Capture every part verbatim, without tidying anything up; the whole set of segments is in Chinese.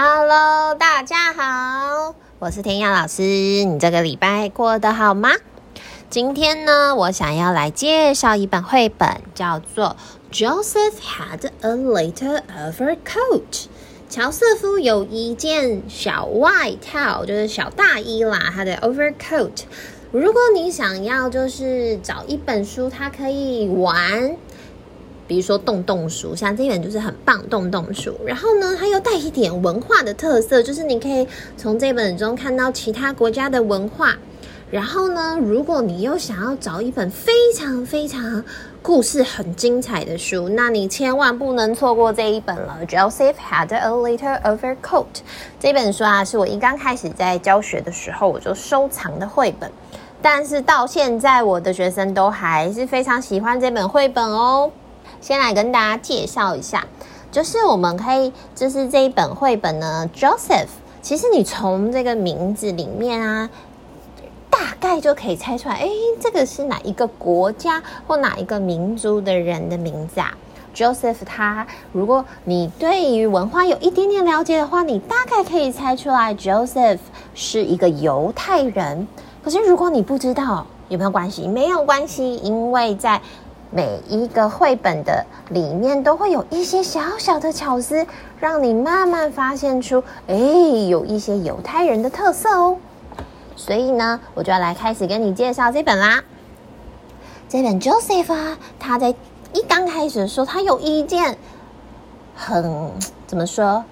Hello， 大家好，我是天耀老师。你这个礼拜过得好吗？今天呢，我想要来介绍一本绘本，叫做《Joseph had a little overcoat》。乔瑟夫有一件小外套，就是小大衣啦，他的 overcoat。如果你想要就是找一本书，它可以玩。比如说洞洞书，像这本就是很棒洞洞书。然后呢，它又带一点文化的特色，就是你可以从这本中看到其他国家的文化。然后呢，如果你又想要找一本非常非常故事很精彩的书，那你千万不能错过这一本了。Joseph had a little overcoat 这本书啊，是我一刚开始在教学的时候我就收藏的绘本，但是到现在我的学生都还是非常喜欢这本绘本哦。先来跟大家介绍一下，就是我们可以，就是这一本绘本呢 ，Joseph， 其实你从这个名字里面啊，大概就可以猜出来，诶，这个是哪一个国家或哪一个民族的人的名字啊 ？Joseph 他，如果你对于文化有一点点了解的话，你大概可以猜出来 ，Joseph 是一个犹太人。可是如果你不知道，有没有关系？没有关系，因为在每一个绘本的里面都会有一些小小的巧思，让你慢慢发现出，哎，有一些犹太人的特色哦。所以呢，我就要来开始跟你介绍这本啦。这本 Joseph 啊，他在一刚开始的时候，他有一件很怎么说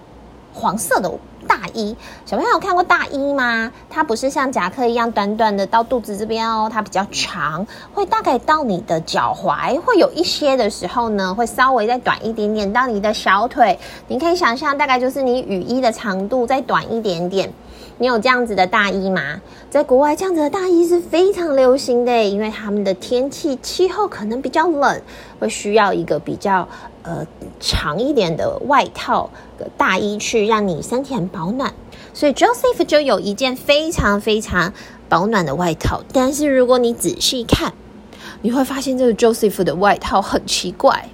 黄色的大衣。小朋友有看过大衣吗？它不是像夹克一样短短的到肚子这边哦，它比较长，会大概到你的脚踝，会有一些的时候呢会稍微再短一点点到你的小腿，你可以想象大概就是你雨衣的长度再短一点点。你有这样子的大衣吗？在国外这样子的大衣是非常流行的，因为他们的天气气候可能比较冷，会需要一个比较呃长一点的外套大衣去让你身体很保暖。所以 Joseph 就有一件非常非常保暖的外套，但是如果你仔细看，你会发现这个 Joseph 的外套很奇怪。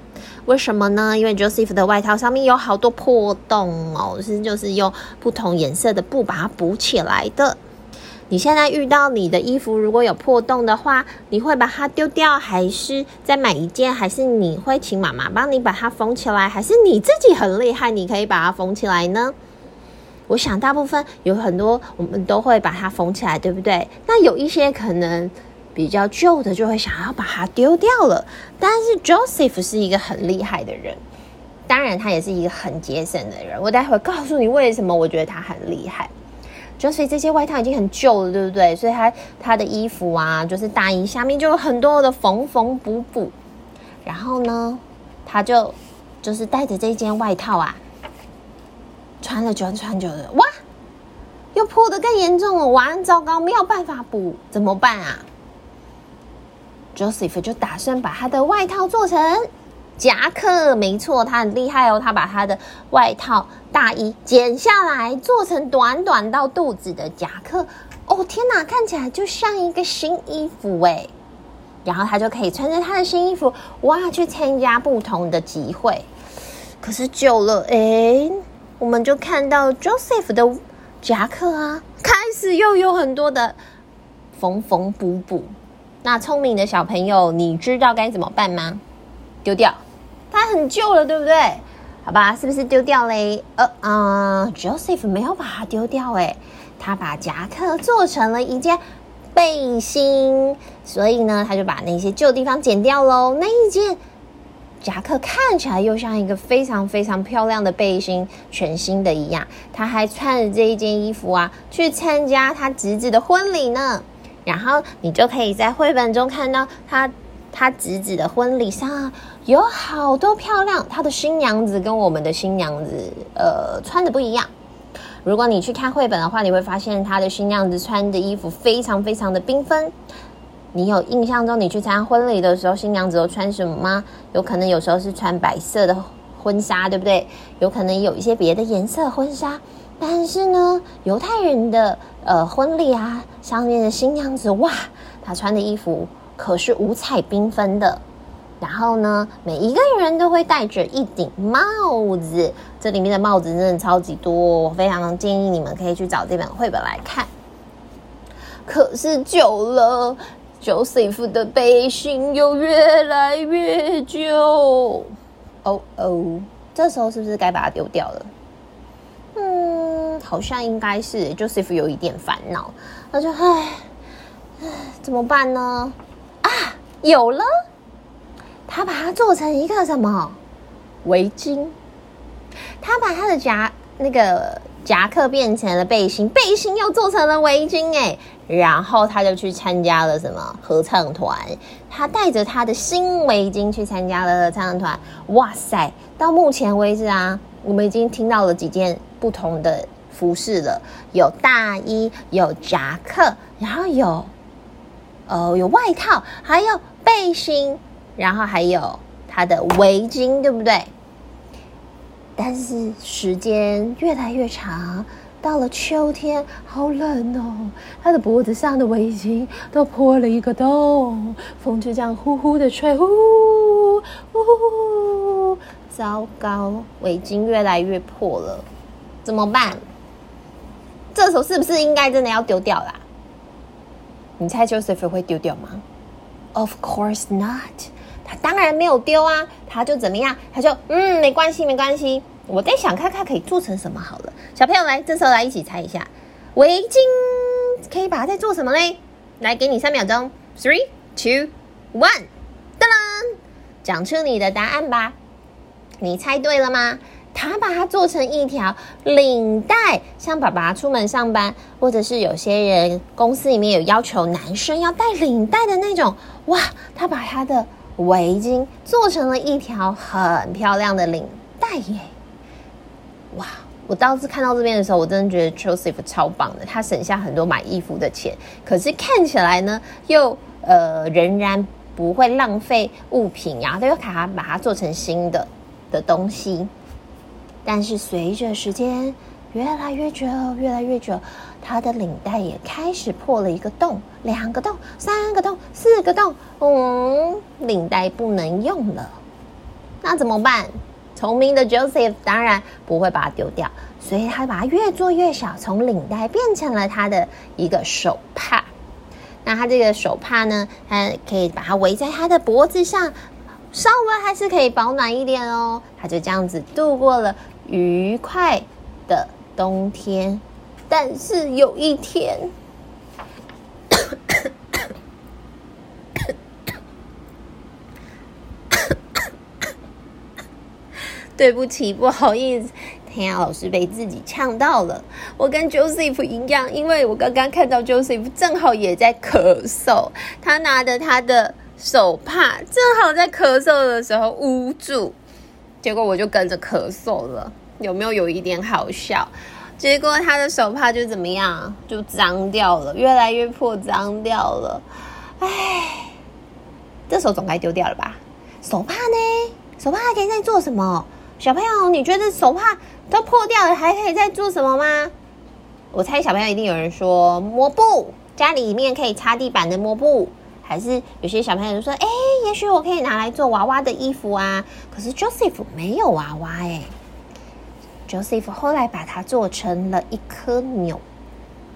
为什么呢？因为 Joseph 的外套上面有好多破洞哦，是就是用不同颜色的布把它补起来的。你现在遇到你的衣服如果有破洞的话，你会把它丢掉，还是再买一件，还是你会请妈妈帮你把它缝起来，还是你自己很厉害，你可以把它缝起来呢？我想大部分有很多我们都会把它缝起来，对不对？那有一些可能比较旧的就会想要把它丢掉了，但是 Joseph 是一个很厉害的人，当然他也是一个很节省的人，我待会告诉你为什么我觉得他很厉害。 Joseph 这些外套已经很旧了，对不对？所以 他, 他的衣服啊，就是大衣下面就有很多的缝缝补补，然后呢他就就是带着这件外套啊，穿了久穿久了，哇，又破得更严重了，哇，糟糕，没有办法补，怎么办啊？Joseph 就打算把他的外套做成夹克，没错，他很厉害哦，他把他的外套大衣剪下来做成短短到肚子的夹克，哦天哪，看起来就像一个新衣服耶。然后他就可以穿着他的新衣服，哇，去参加不同的集会。可是久了，哎，我们就看到 Joseph 的夹克啊，开始又有很多的缝缝补补。那聪明的小朋友，你知道该怎么办吗？丢掉，它很旧了，对不对？好吧，是不是丢掉嘞？呃呃 Joseph 没有把它丢掉诶，他把夹克做成了一件背心，所以呢，他就把那些旧地方剪掉喽。那一件夹克看起来又像一个非常非常漂亮的背心，全新的一样。他还穿着这一件衣服啊，去参加他侄子的婚礼呢。然后你就可以在绘本中看到他他侄子的婚礼上有好多漂亮，他的新娘子跟我们的新娘子呃穿的不一样。如果你去看绘本的话，你会发现他的新娘子穿的衣服非常非常的缤纷。你有印象中你去参加婚礼的时候，新娘子都穿什么吗？有可能有时候是穿白色的婚纱，对不对？有可能有一些别的颜色婚纱。但是呢，犹太人的呃婚礼啊，上面的新娘子，哇，她穿的衣服可是五彩缤纷的。然后呢，每一个人都会戴着一顶帽子，这里面的帽子真的超级多，我非常建议你们可以去找这本绘本来看。可是久了 Joseph 的背心又越来越旧，哦哦，这时候是不是该把它丢掉了？嗯，好像应该是。 Joseph 有一点烦恼，他就唉怎么办呢？啊，有了，他把它做成一个什么围巾，他把他的夹那个夹克变成了背心，背心又做成了围巾耶。然后他就去参加了什么合唱团，他带着他的新围巾去参加了合唱团。哇塞，到目前为止啊，我们已经听到了几件不同的服饰了，有大衣，有夹克，然后有呃有外套，还有背心，然后还有他的围巾，对不对？但是时间越来越长，到了秋天，好冷哦，他的脖子上的围巾都破了一个洞，风就这样呼呼的吹，呼呼，糟糕，围巾越来越破了，怎么办？这时候是不是应该真的要丢掉啦？你猜 Joseph 会丢掉吗？ Of course not，他当然没有丢啊，他就怎么样？他就嗯，没关系，没关系，我再想看看可以做成什么好了。小朋友来，这时候来一起猜一下，围巾可以把它再做什么嘞？来，给你三秒钟 ，three two one， 噔噔，讲出你的答案吧。你猜对了吗？他把它做成一条领带，像爸爸出门上班，或者是有些人公司里面有要求男生要戴领带的那种。哇，他把他的围巾做成了一条很漂亮的领带耶！哇，我当时看到这边的时候，我真的觉得 Joseph 超棒的，他省下很多买衣服的钱，可是看起来呢，又呃仍然不会浪费物品，然后他又把它做成新的的东西。但是随着时间越来越久，越来越久，他的领带也开始破了一个洞，两个洞，三个洞，四个洞，嗯，领带不能用了。那怎么办？聪明的 Joseph 当然不会把它丢掉，所以他把它越做越小，从领带变成了他的一个手帕。那他这个手帕呢，他可以把它围在他的脖子上，稍微还是可以保暖一点哦。他就这样子度过了愉快的冬天。但是有一天对不起，不好意思，天啊，老师被自己呛到了。我跟 Joseph 一样，因为我刚刚看到 Joseph 正好也在咳嗽，他拿着他的手帕正好在咳嗽的时候捂住，结果我就跟着咳嗽了，有没有有一点好笑？结果他的手帕就怎么样，就脏掉了，越来越破，脏掉了。唉，这手总该丢掉了吧？手帕呢？手帕还可以再做什么？小朋友，你觉得手帕都破掉了，还可以再做什么吗？我猜小朋友一定有人说抹布，家里面可以擦地板的抹布，还是有些小朋友就说，哎，也许我可以拿来做娃娃的衣服啊。可是 Joseph 没有娃娃哎。Joseph 后来把它做成了一颗纽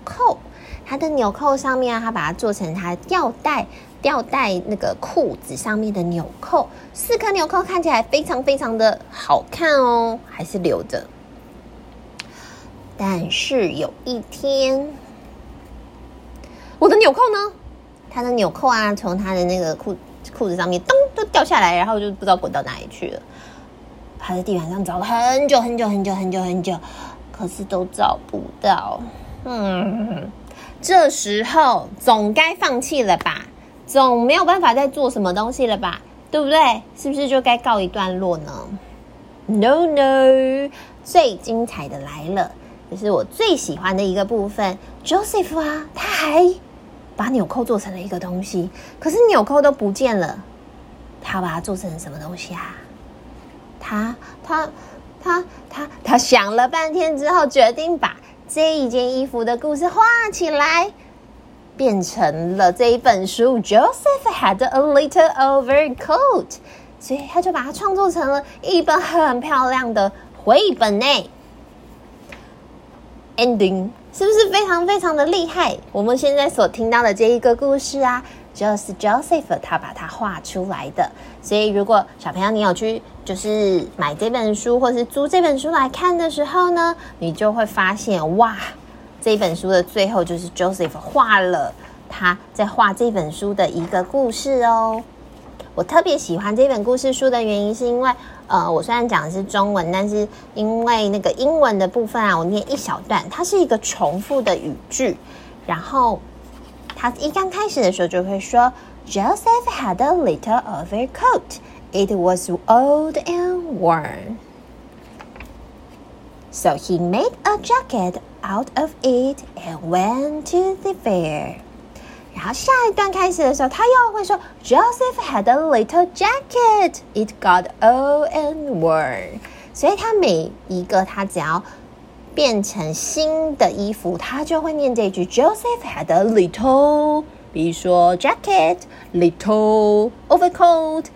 扣，它的纽扣上面、啊、他把它做成它吊带吊带那个裤子上面的纽扣，四颗纽扣看起来非常非常的好看哦，还是留着。但是有一天，我的纽扣呢？它的纽扣啊，从它的那个 裤, 裤子上面咚就掉下来，然后就不知道滚到哪里去了。他在地板上找了很久很久很久很久很久，可是都找不到。嗯，这时候总该放弃了吧？总没有办法再做什么东西了吧？对不对？是不是就该告一段落呢？ No no， 最精彩的来了，也是我最喜欢的一个部分。 Joseph 啊，他还把纽扣做成了一个东西，可是纽扣都不见了，他把它做成什么东西啊？他他他他他想了半天之后，决定把这一件衣服的故事画起来。变成了这一本书 Joseph had a little overcoat， 所以他就把它创作成了一本很漂亮的绘本呢。 Ending 是不是非常非常的厉害？我们现在所听到的这一个故事啊，就是 Joseph 他把它画出来的。所以如果小朋友你有去就是买这本书或是租这本书来看的时候呢，你就会发现哇，这本书的最后就是 Joseph 画了他在画这本书的一个故事哦。我特别喜欢这本故事书的原因是因为呃，我虽然讲的是中文，但是因为那个英文的部分啊，我念一小段，它是一个重复的语句，然后他一刚开始的时候就会说 Joseph had a little overcoat. It was old and worn. So he made a jacket out of it and went to the fair. 然后下一段开始的时候他又会说 Joseph had a little jacket. It got old and worn. 所以他每一个他只要变成新的衣服，他就会念这句 Joseph had a little， 比如说 jacket little overcoat。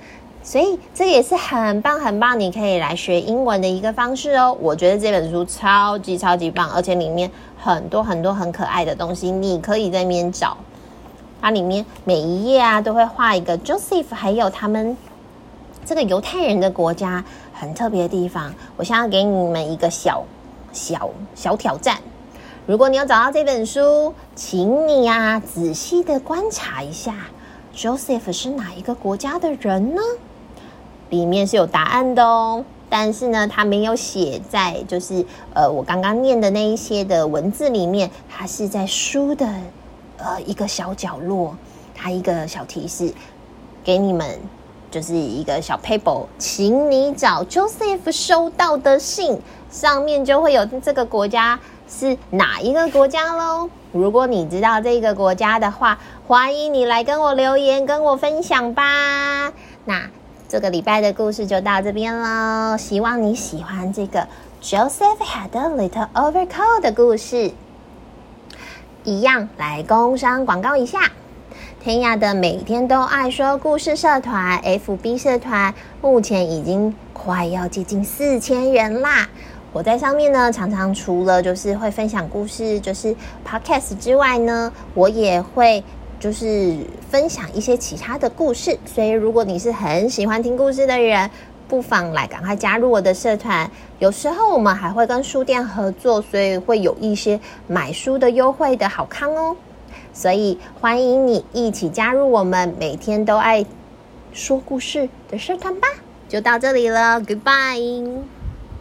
所以这也是很棒很棒，你可以来学英文的一个方式哦。我觉得这本书超级超级棒，而且里面很多很多很可爱的东西，你可以在那边找。它里面每一页啊都会画一个 Joseph， 还有他们这个犹太人的国家很特别的地方。我想要给你们一个小小小挑战，如果你有找到这本书，请你啊仔细的观察一下 Joseph 是哪一个国家的人呢？里面是有答案的哦，但是呢他没有写在就是呃我刚刚念的那一些的文字里面，他是在书的呃一个小角落，他一个小提示给你们，就是一个小 paper， 请你找 Joseph 收到的信，上面就会有这个国家是哪一个国家咯。如果你知道这个国家的话，欢迎你来跟我留言跟我分享吧。那这个礼拜的故事就到这边咯，希望你喜欢这个 Joseph had a little overcoat 的故事。一样来工商广告一下，天涯的每天都爱说故事社团 F B 社团目前已经快要接近四千人啦。我在上面呢，常常除了就是会分享故事就是 podcast 之外呢，我也会就是分享一些其他的故事。所以如果你是很喜欢听故事的人，不妨来赶快加入我的社团。有时候我们还会跟书店合作，所以会有一些买书的优惠的好康哦。所以欢迎你一起加入我们每天都爱说故事的社团吧。就到这里了， Goodbye。